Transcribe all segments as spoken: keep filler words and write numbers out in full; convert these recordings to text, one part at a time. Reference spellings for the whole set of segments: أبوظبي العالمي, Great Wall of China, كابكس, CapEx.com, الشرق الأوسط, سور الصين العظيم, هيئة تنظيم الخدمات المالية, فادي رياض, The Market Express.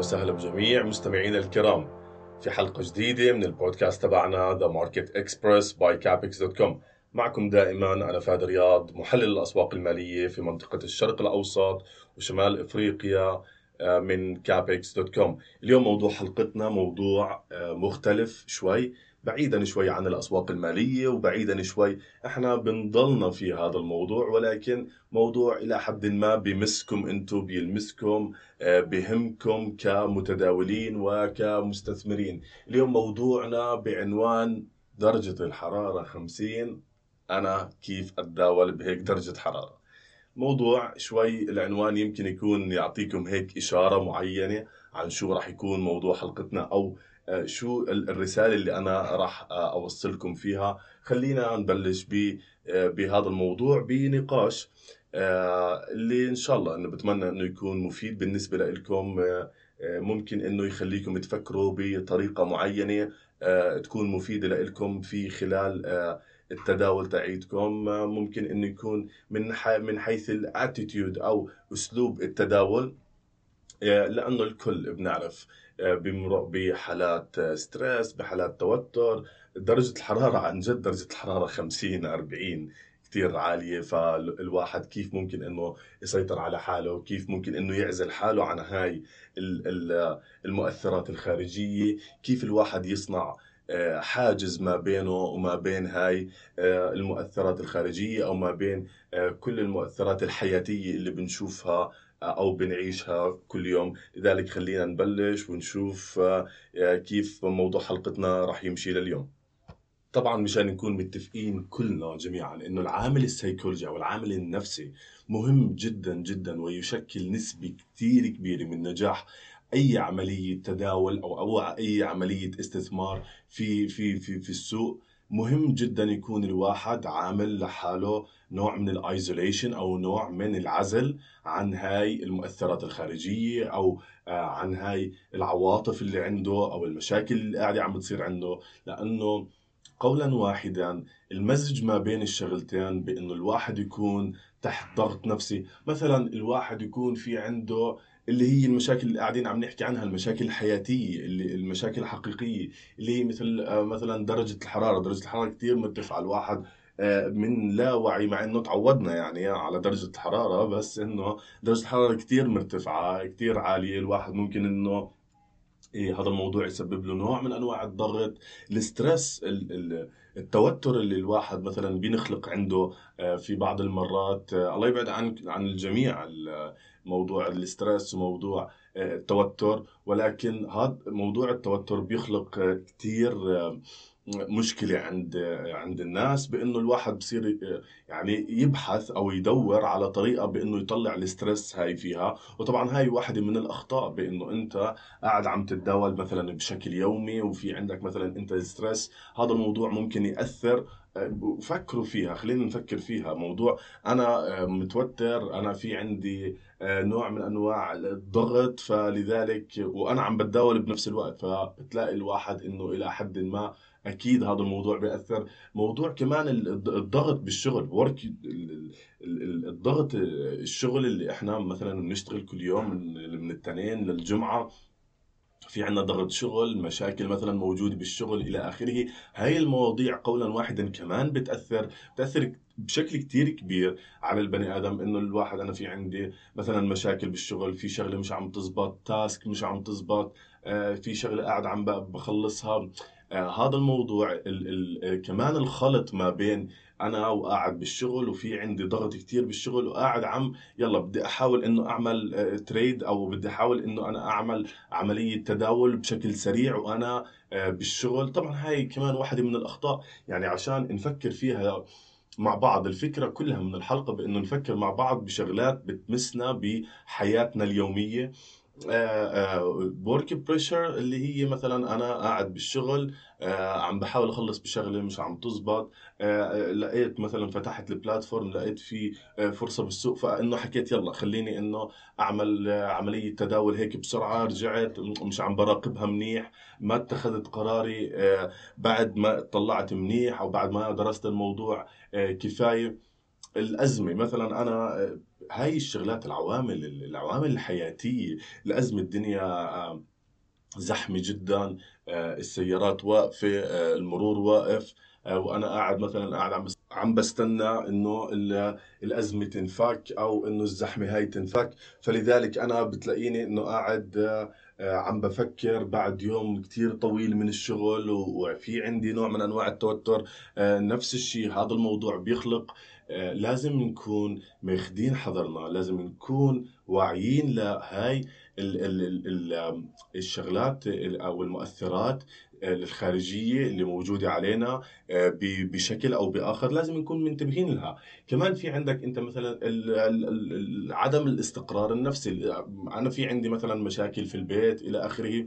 وسهلا بجميع مستمعينا الكرام في حلقة جديدة من البودكاست تبعنا The Market Express by كابكس دوت كوم. معكم دائما أنا فادي رياض، محلل الأسواق المالية في منطقة الشرق الأوسط وشمال إفريقيا من كابكس دوت كوم. اليوم موضوع حلقتنا موضوع مختلف شوي، بعيدا شوي عن الأسواق المالية وبعيدا شوي، احنا بنضلنا في هذا الموضوع، ولكن موضوع إلى حد ما بمسكم انتو، بيلمسكم، بهمكم كمتداولين وكمستثمرين. اليوم موضوعنا بعنوان درجة الحرارة خمسين، أنا كيف أتداول بهيك درجة حرارة. موضوع شوي العنوان يمكن يكون يعطيكم هيك إشارة معينة عن شو راح يكون موضوع حلقتنا أو شو الرسالة اللي أنا راح أوصلكم فيها. خلينا نبلش بهذا الموضوع بنقاش اللي إن شاء الله أنه بتمنى أنه يكون مفيد بالنسبة لكم، ممكن أنه يخليكم تفكروا بطريقة معينة تكون مفيدة لكم في خلال التداول تاعيتكم، ممكن أنه يكون من من حيث الاتيتيود أو أسلوب التداول، لأنه الكل بنعرف بمرق بحالات ستريس، بحالات توتر. درجة الحرارة عن جد درجة الحرارة خمسين أربعين كتير عالية، فالواحد كيف ممكن أنه يسيطر على حاله، كيف ممكن أنه يعزل حاله عن هاي المؤثرات الخارجية، كيف الواحد يصنع حاجز ما بينه وما بين هاي المؤثرات الخارجية أو ما بين كل المؤثرات الحياتية اللي بنشوفها أو بنعيشها كل يوم. لذلك خلينا نبلش ونشوف كيف موضوع حلقتنا رح يمشي لليوم. طبعا مشان نكون متفقين كلنا جميعا إنه العامل السيكولوجي أو العامل النفسي مهم جدا جدا، ويشكل نسبة كتير كبيرة من نجاح أي عملية تداول أو أو أي عملية استثمار في في في في السوق. مهم جدا يكون الواحد عامل لحاله نوع من الايزوليشن او نوع من العزل عن هاي المؤثرات الخارجيه او عن هاي العواطف اللي عنده او المشاكل اللي قاعده عم بتصير عنده، لانه قولا واحدا المزج ما بين الشغلتين بانه الواحد يكون تحت ضغط نفسي. مثلا الواحد يكون في عنده اللي هي المشاكل اللي قاعدين عم نحكي عنها، المشاكل الحياتية، اللي المشاكل الحقيقية اللي هي مثل مثلا درجة الحرارة. درجة الحرارة كتير مرتفعة، الواحد من لا وعي، مع انه تعودنا يعني على درجة الحرارة، بس انه درجة الحرارة كتير مرتفعة كتير عالية. الواحد ممكن انه إيه هذا الموضوع يسبب له نوع من أنواع الضغط، الاسترس، التوتر اللي الواحد مثلا بينخلق عنده في بعض المرات. الله يبعد عن عن الجميع موضوع الاسترس وموضوع التوتر، ولكن هذا موضوع التوتر بيخلق كتير مشكلة عند عند الناس، بأنه الواحد بصير يعني يبحث أو يدور على طريقة بأنه يطلع الاسترس هاي فيها. وطبعا هاي واحدة من الأخطاء، بأنه أنت قاعد عم تتداول مثلا بشكل يومي وفي عندك مثلا أنت الاسترس، هذا الموضوع ممكن يأثر. فكروا فيها، خلينا نفكر فيها، موضوع أنا متوتر، أنا في عندي نوع من أنواع الضغط، فلذلك وأنا عم بتداول بنفس الوقت، فبتلاقي الواحد إنه إلى حد ما أكيد هذا الموضوع بيأثر. موضوع كمان الضغط بالشغل، ورك الضغط الشغل اللي إحنا مثلا بنشتغل كل يوم من الاثنين للجمعة، في عنا ضغط شغل، مشاكل مثلا موجودة بالشغل إلى آخره. هاي المواضيع قولا واحدا كمان بتأثر بتأثر بشكل كتير كبير على البني آدم، إنه الواحد أنا في عندي مثلا مشاكل بالشغل، في شغلة مش عم تزبط، تاسك مش عم تزبط، في شغلة قاعد عم بخلصها. هذا الموضوع ال ال كمان الخلط ما بين أنا وقاعد بالشغل وفي عندي ضغط كتير بالشغل وقاعد عم يلا بدي أحاول إنه أعمل تريد أو بدي أحاول إنه أنا أعمل عملية تداول بشكل سريع وأنا بالشغل. طبعا هاي كمان واحدة من الأخطاء، يعني عشان نفكر فيها مع بعض. الفكرة كلها من الحلقة بإنه نفكر مع بعض بشغلات بتمسنا بحياتنا اليومية. work pressure اللي هي مثلا أنا قاعد بالشغل عم بحاول أخلص بشغلة مش عم تزبط، لقيت مثلا فتحت البلاتفورم لقيت في فرصة بالسوق، فإنه حكيت يلا خليني إنه أعمل عملية تداول هيك بسرعة، رجعت مش عم براقبها منيح، ما اتخذت قراري بعد ما اطلعت منيح أو بعد ما درست الموضوع كفاية. الأزمة مثلا، أنا هاي الشغلات العوامل العوامل الحياتية، الأزمة الدنيا زحمة جدا، السيارات واقفة، المرور واقف، وأنا قاعد مثلا قاعد عم بستنى إنه الأزمة تنفك أو إنه الزحمة هاي تنفك، فلذلك أنا بتلاقيني إنه قاعد عم بفكر بعد يوم كتير طويل من الشغل وفي عندي نوع من أنواع التوتر. نفس الشيء هذا الموضوع بيخلق، لازم نكون ماخدين حذرنا، لازم نكون واعيين لهاي الشغلات أو المؤثرات الخارجية اللي موجودة علينا بشكل أو بآخر، لازم نكون منتبهين لها. كمان في عندك أنت مثلا عدم الاستقرار النفسي، أنا في عندي مثلا مشاكل في البيت إلى آخره،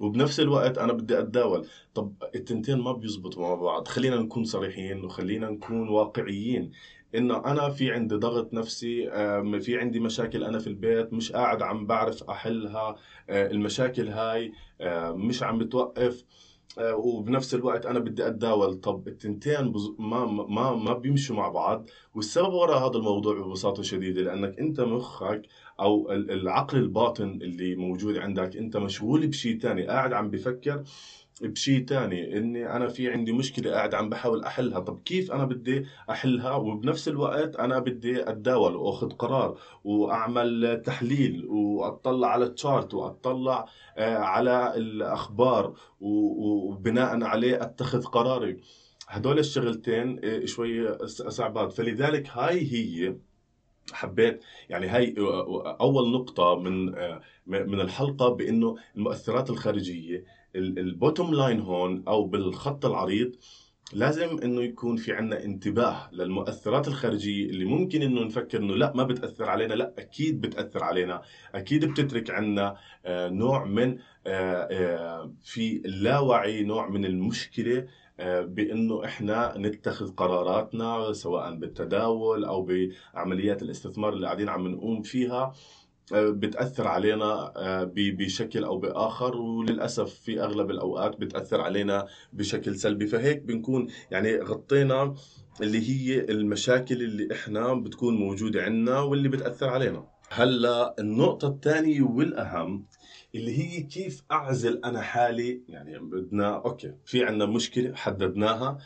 وبنفس الوقت أنا بدي أتداول، طب التنتين ما بيزبطوا مع بعض. خلينا نكون صريحين وخلينا نكون واقعيين، إنه أنا في عندي ضغط نفسي، في عندي مشاكل أنا في البيت مش قاعد عم بعرف أحلها، المشاكل هاي مش عم بتوقف، وبنفس الوقت أنا بدي أتداول. طب التنتين بز... ما ما ما بيمشوا مع بعض، والسبب وراء هذا الموضوع ببساطة شديدة لأنك أنت مخك أو العقل الباطن اللي موجود عندك أنت مشغول بشيء تاني، قاعد عم بفكر بشيء تاني، إني أنا في عندي مشكلة قاعد عم بحاول أحلها، طب كيف أنا بدي أحلها، وبنفس الوقت أنا بدي أتداول وأخذ قرار وأعمل تحليل وأطلع على التشارت وأطلع على الأخبار وبناء عليه أتخذ قراري. هدول الشغلتين شوي صعبات، فلذلك هاي هي حبيت يعني هاي أول نقطة من من الحلقة، بإنه المؤثرات الخارجية البوتوم لاين هون أو بالخط العريض لازم إنه يكون في عنا انتباه للمؤثرات الخارجية اللي ممكن إنه نفكر إنه لا ما بتأثر علينا، لا أكيد بتأثر علينا، أكيد بتترك عنا نوع من في اللاوعي، نوع من المشكلة بإنه إحنا نتخذ قراراتنا سواء بالتداول أو بعمليات الاستثمار اللي قاعدين عم نقوم فيها، بتأثر علينا بشكل أو بآخر، وللأسف في أغلب الأوقات بتأثر علينا بشكل سلبي. فهيك بنكون يعني غطينا اللي هي المشاكل اللي إحنا بتكون موجودة عنا واللي بتأثر علينا. هلأ النقطة الثانية والأهم اللي هي كيف أعزل أنا حالي، يعني بدنا أوكي في عنا مشكلة حددناها،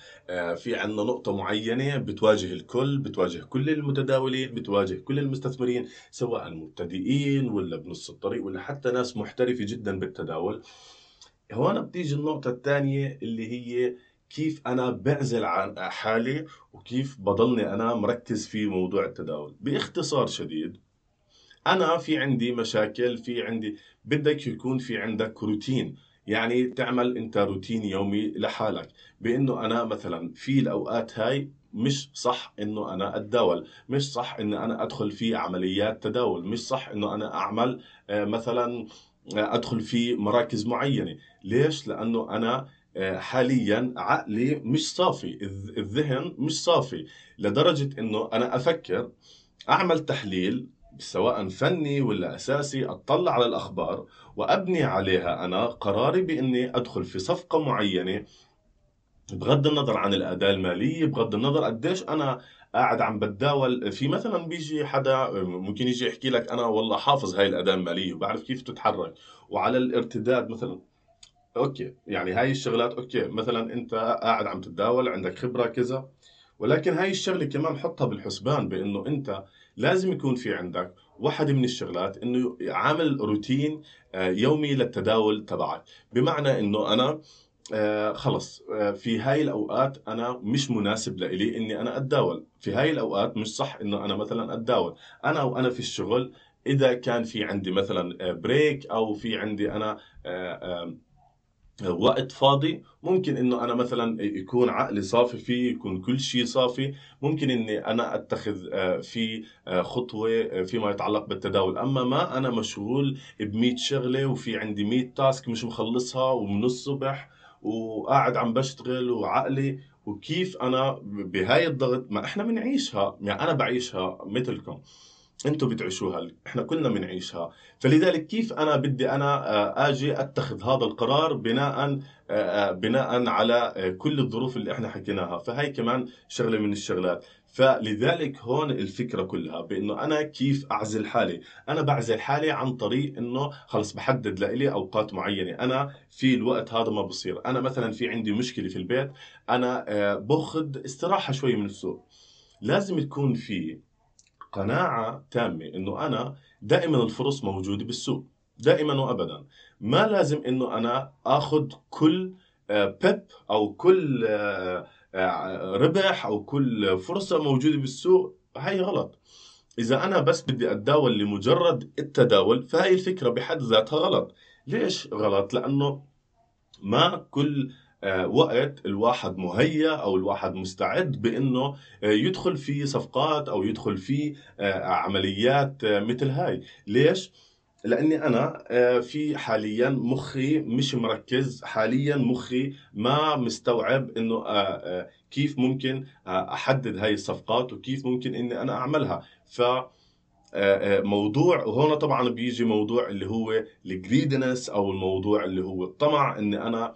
في عنا نقطة معينة بتواجه الكل، بتواجه كل المتداولين، بتواجه كل المستثمرين سواء مبتدئين ولا بنص الطريق ولا حتى ناس محترفة جدا بالتداول. هون بتيجي النقطة الثانية اللي هي كيف أنا بعزل عن حالي وكيف بضلني أنا مركز في موضوع التداول. باختصار شديد أنا في عندي مشاكل، في عندي بدك يكون في عندك روتين، يعني تعمل أنت روتين يومي لحالك، بأنه أنا مثلا في الأوقات هاي مش صح أنه أنا أتداول، مش صح أنه أنا أدخل في عمليات تداول، مش صح أنه أنا أعمل مثلا أدخل في مراكز معينة. ليش؟ لأنه أنا حاليا عقلي مش صافي، الذهن مش صافي لدرجة أنه أنا أفكر أعمل تحليل سواء فني ولا أساسي، أطلع على الأخبار وأبني عليها أنا قراري بإني أدخل في صفقة معينة، بغض النظر عن الأداء المالي، بغض النظر قديش أنا قاعد عم بتداول في. مثلا بيجي حدا ممكن يجي يحكي لك أنا والله حافظ هاي الأداء المالية وبعرف كيف تتحرك وعلى الارتداد مثلا، أوكي يعني هاي الشغلات أوكي، مثلا أنت قاعد عم تتداول عندك خبرة كذا، ولكن هاي الشغلة كمان حطها بالحسبان بإنه أنت لازم يكون في عندك واحد من الشغلات إنه عامل روتين يومي للتداول تبعك، بمعنى إنه أنا خلص في هاي الأوقات أنا مش مناسب لإلي إني أنا أتداول، في هاي الأوقات مش صح إنه أنا مثلا أتداول، أنا وأنا في الشغل إذا كان في عندي مثلا بريك أو في عندي أنا وقت فاضي ممكن انه انا مثلا يكون عقلي صافي فيه، يكون كل شيء صافي، ممكن اني انا اتخذ في خطوه فيما يتعلق بالتداول. اما ما انا مشغول بمية شغله وفي عندي مية تاسك مش مخلصها ومن الصبح وقاعد عم بشتغل وعقلي، وكيف انا بهاي الضغط ما احنا بنعيشها، يعني انا بعيشها مثلكم. انتم بتعيشوها، احنا كلنا بنعيشها، فلذلك كيف انا بدي انا اجي اتخذ هذا القرار بناء بناء على كل الظروف اللي احنا حكيناها، فهي كمان شغله من الشغلات. فلذلك هون الفكره كلها بانه انا كيف اعزل حالي، انا بعزل حالي عن طريق انه خلص بحدد لإلي اوقات معينه، انا في الوقت هذا ما بصير، انا مثلا في عندي مشكله في البيت، انا باخذ استراحه شوي من السوق. لازم تكون في قناعة تامة إنه أنا دائما الفرص موجودة بالسوق، دائما وأبدا، ما لازم إنه أنا آخذ كل بيب أو كل ربح أو كل فرصة موجودة بالسوق، هاي غلط. إذا أنا بس بدي أتداول لمجرد التداول فهي الفكرة بحد ذاتها غلط. ليش غلط؟ لأنه ما كل وقت الواحد مهيأ أو الواحد مستعد بأنه يدخل في صفقات أو يدخل في عمليات مثل هاي. ليش؟ لأني أنا في حاليا مخي مش مركز، حاليا مخي ما مستوعب أنه كيف ممكن أحدد هاي الصفقات وكيف ممكن أني أنا أعملها. ف موضوع وهنا طبعا بيجي موضوع اللي هو الجريدنس أو الموضوع اللي هو الطمع، أني أنا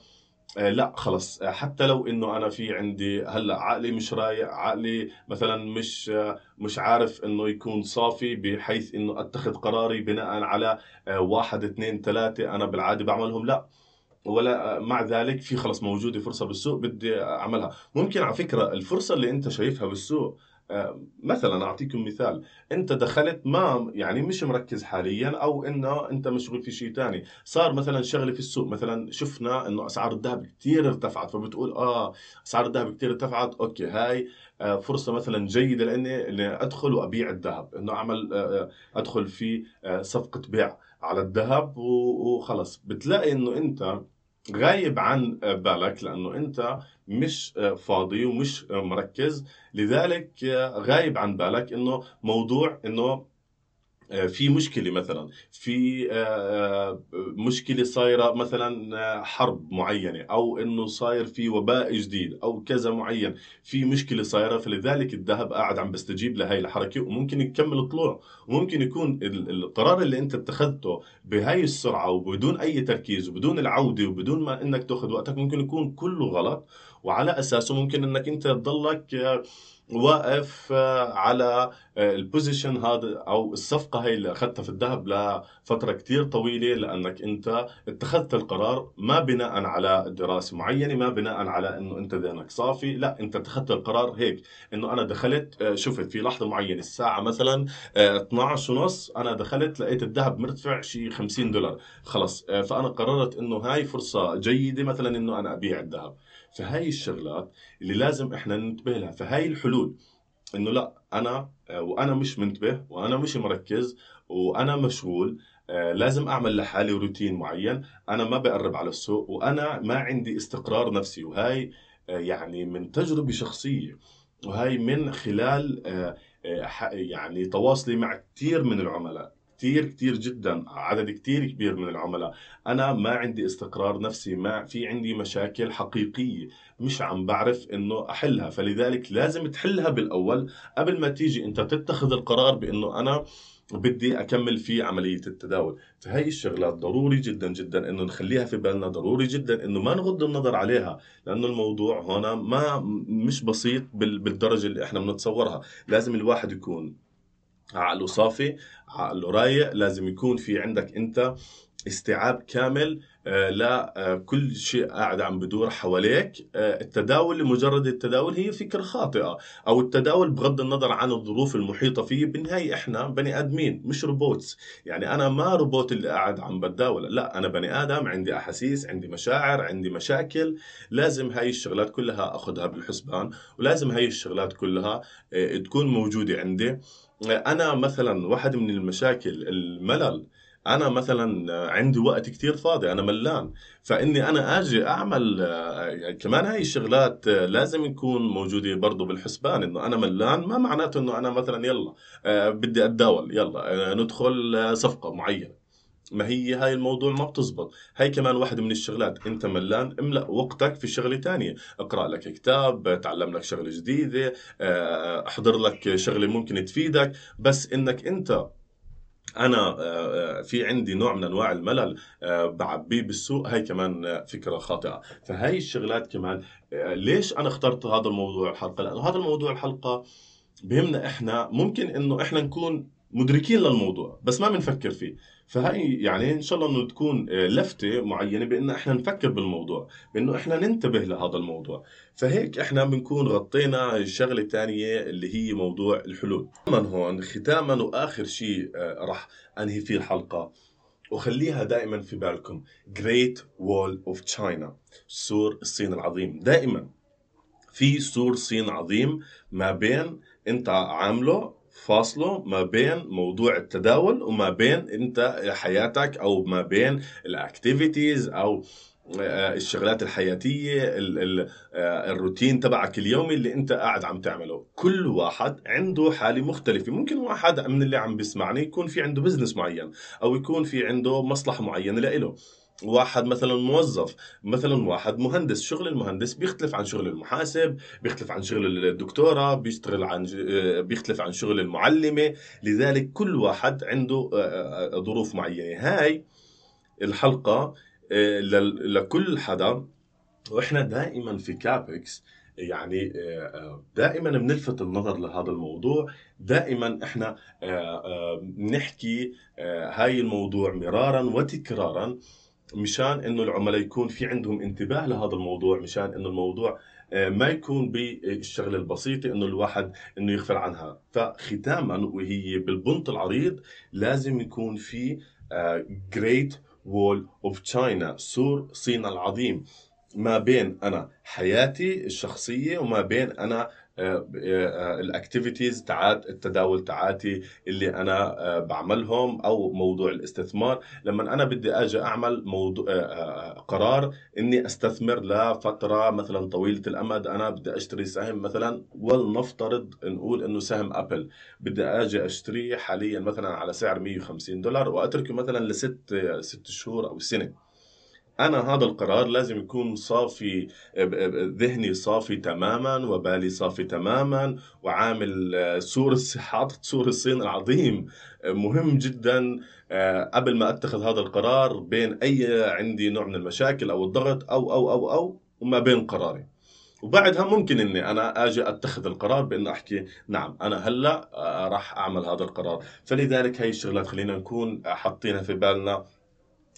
لا خلص حتى لو انه انا في عندي هلا عقلي مش رايق، عقلي مثلا مش مش عارف انه يكون صافي بحيث انه اتخذ قراري بناء على واحد اثنين ثلاثه انا بالعاده بعملهم، لا، ولا مع ذلك في خلص موجوده فرصه بالسوق بدي اعملها. ممكن على فكره الفرصه اللي انت شايفها بالسوق، مثلا اعطيكم مثال، انت دخلت ما يعني مش مركز حاليا او انه انت مشغول في شيء ثاني، صار مثلا شغله في السوق، مثلا شفنا انه اسعار الذهب كثير ارتفعت، فبتقول اه اسعار الذهب كثير ارتفعت، اوكي هاي فرصه مثلا جيده لاني ادخل وابيع الذهب، انه اعمل ادخل في صفقه بيع على الذهب، وخلص بتلاقي انه انت غايب عن بالك لأنه أنت مش فاضي ومش مركز، لذلك غايب عن بالك أنه موضوع أنه في مشكلة، مثلا في مشكلة صايرة، مثلا حرب معينة أو أنه صاير في وباء جديد أو كذا معين، في مشكلة صايرة، فلذلك الذهب قاعد عم بستجيب لهي الحركة وممكن يكمل طلوع. وممكن يكون القرار اللي أنت اتخذته بهاي السرعة وبدون أي تركيز وبدون العودة وبدون ما أنك تأخذ وقتك ممكن يكون كله غلط، وعلى أساسه ممكن أنك أنت تضلك واقف على البوزيشن هذا او الصفقه هي اللي اخذتها في الذهب لفتره كثير طويله، لانك انت اتخذت القرار ما بناء على دراسه معينه، ما بناء على انه انت ذهنك صافي، لا انت اتخذت القرار هيك انه انا دخلت شفت في لحظه معينه الساعه مثلا اثنعش ونص انا دخلت لقيت الذهب مرتفع شيء خمسين دولار، خلص فانا قررت انه هاي فرصه جيده مثلا انه انا ابيع الذهب. فهاي الشغلات اللي لازم احنا ننتبه لها، فهاي الحلول انه لا انا وانا مش منتبه وانا مش مركز وانا مشغول، لازم اعمل لحالي روتين معين، انا ما بقرب على السوق وانا ما عندي استقرار نفسي. وهاي يعني من تجربة شخصية، وهاي من خلال يعني تواصلي مع كثير من العملاء، كتير كتير جدا، عدد كتير كبير من العملاء، أنا ما عندي استقرار نفسي، ما في عندي مشاكل حقيقية مش عم بعرف إنه أحلها. فلذلك لازم تحلها بالأول قبل ما تيجي أنت تتخذ القرار بإنه أنا بدي أكمل في عملية التداول. فهي الشغلات ضروري جدا جدا إنه نخليها في بالنا، ضروري جدا إنه ما نغض النظر عليها، لأنه الموضوع هنا ما مش بسيط بالدرجة اللي إحنا بنتصورها. لازم الواحد يكون عقله صافي، عقله رايق، لازم يكون في عندك انت استيعاب كامل لكل شيء قاعد عم بدور حواليك. التداول لمجرد التداول هي فكرة خاطئة، أو التداول بغض النظر عن الظروف المحيطة فيه، بالنهاية إحنا بني آدمين مش روبوتس، يعني أنا ما روبوت اللي قاعد عم بتداول، لا أنا بني آدم، عندي أحاسيس، عندي مشاعر، عندي مشاكل، لازم هاي الشغلات كلها أخذها بالحسبان، ولازم هاي الشغلات كلها تكون موجودة عندي. أنا مثلا واحد من المشاكل الملل، أنا مثلا عندي وقت كتير فاضي، أنا ملان، فإني أنا أجي أعمل كمان هاي الشغلات لازم يكون موجودة برضو بالحسبان. إنه أنا ملان ما معناته إنه أنا مثلا يلا بدي أتداول، يلا ندخل صفقة معينة، ما هي هاي الموضوع ما بتزبط. هاي كمان واحد من الشغلات، انت ملان املأ وقتك في شغلة تانية، اقرأ لك كتاب، تعلم لك شغلة جديدة، احضر لك شغلة ممكن تفيدك. بس انك انت انا في عندي نوع من انواع الملل بعبيه بالسوق، هاي كمان فكرة خاطئة. فهاي الشغلات كمان ليش انا اخترت هذا الموضوع الحلقة، لانه هذا الموضوع الحلقة بهمنا احنا، ممكن انه احنا نكون مدركين للموضوع بس ما بنفكر فيه. فهي يعني ان شاء الله انه تكون لفتة معينة بان احنا نفكر بالموضوع، بانه احنا ننتبه لهذا الموضوع. فهيك احنا بنكون غطينا الشغلة الثانية اللي هي موضوع الحلول. من هون ختاما واخر شيء راح انهي فيه الحلقة، وخليها دائما في بالكم، Great Wall of China، سور الصين العظيم. دائما في سور صين عظيم ما بين انت عامله فاصله ما بين موضوع التداول وما بين انت حياتك، او ما بين الاكتيفيتيز او الشغلات الحياتيه، الروتين تبعك اليومي اللي انت قاعد عم تعمله. كل واحد عنده حاله مختلفه. ممكن واحد من اللي عم بيسمعني يكون في عنده بزنس معين، او يكون في عنده مصلحه معينه لإله. واحد مثلا موظف، مثلا واحد مهندس، شغل المهندس بيختلف عن شغل المحاسب، بيختلف عن شغل الدكتورة، بيشتغل عن بيختلف عن شغل المعلمة. لذلك كل واحد عنده ظروف معينة. هاي الحلقة لكل حدا. واحنا دائما في كابكس يعني دائما بنلفت النظر لهذا الموضوع، دائما احنا بنحكي هاي الموضوع مرارا وتكرارا، مشان انه العملاء يكون في عندهم انتباه لهذا الموضوع، مشان انه الموضوع ما يكون بالشغله البسيطه انه الواحد انه يغفل عنها. فختاما وهي بالبنط العريض، لازم يكون في Great Wall of China، سور صين العظيم، ما بين انا حياتي الشخصيه وما بين انا الاكتيفيتيز تاعت التداول تاعاتي اللي انا بعملهم، او موضوع الاستثمار. لما انا بدي اجي اعمل موضوع قرار اني استثمر لفتره مثلا طويله الامد، انا بدي اشتري سهم مثلا، ولنفترض نقول انه سهم ابل بدي اجي اشتريه حاليا مثلا على سعر مية وخمسين دولار، واتركه مثلا لست ست شهور او سنه. أنا هذا القرار لازم يكون صافي، ذهني صافي تماما، وبالي صافي تماما، وعامل سور، حاطط سور الصين العظيم. مهم جدا قبل ما أتخذ هذا القرار بين أي عندي نوع من المشاكل أو الضغط أو أو أو أو وما بين قراري. وبعدها ممكن اني انا اجي اتخذ القرار بانه احكي نعم انا هلا راح اعمل هذا القرار. فلذلك هاي الشغلات خلينا نكون حاطينها في بالنا.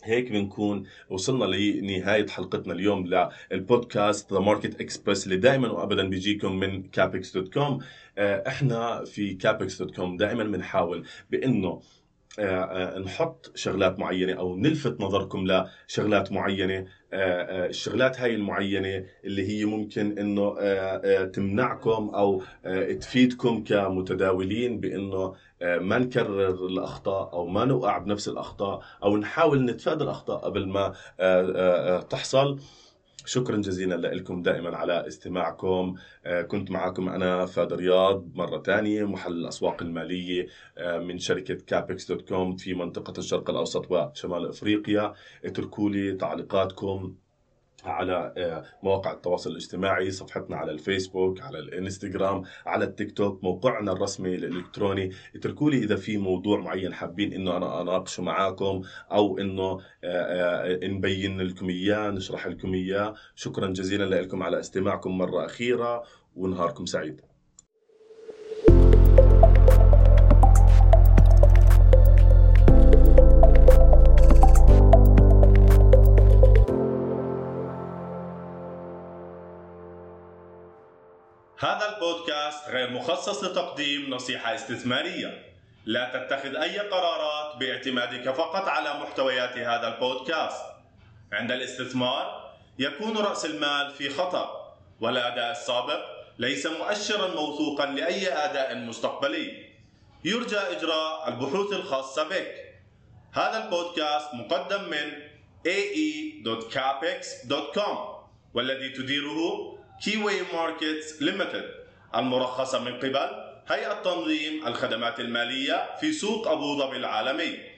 هيك بنكون وصلنا لنهاية حلقتنا اليوم للبودكاست The Market Express، اللي دائما وأبدا بيجيكم من كابكس دوت كوم. احنا في كابكس دوت كوم دائما بنحاول بأنه نحط شغلات معينة، أو نلفت نظركم لشغلات معينة. الشغلات هاي المعينة اللي هي ممكن أنه تمنعكم أو تفيدكم كمتداولين، بأنه ما نكرر الأخطاء، أو ما نوقع بنفس الأخطاء، أو نحاول نتفادى الأخطاء قبل ما تحصل. شكرا جزيلا لكم دائما على استماعكم. كنت معكم أنا فادي رياض مرة تانية، محلل الأسواق المالية من شركة كابكس دوت كوم في منطقة الشرق الأوسط وشمال أفريقيا. اتركوا لي تعليقاتكم على مواقع التواصل الاجتماعي، صفحتنا على الفيسبوك، على الانستغرام، على التيك توك، موقعنا الرسمي الالكتروني. اتركوا لي اذا في موضوع معين حابين انه انا اناقشه معاكم، او انه نبين لكم اياه، نشرح لكم اياه. شكرا جزيلا لكم على استماعكم مرة أخيرة، ونهاركم سعيد. هذا البودكاست غير مخصص لتقديم نصيحة استثمارية. لا تتخذ أي قرارات باعتمادك فقط على محتويات هذا البودكاست. عند الاستثمار يكون رأس المال في خطر، والأداء السابق ليس مؤشرا موثوقا لأي أداء مستقبلي. يرجى إجراء البحوث الخاصة بك. هذا البودكاست مقدم من اي اي دوت كابكس دوت كوم، والذي تديره كيوي ماركتس ليمتد، المرخصة من قبل هيئة تنظيم الخدمات المالية في سوق أبوظبي العالمي.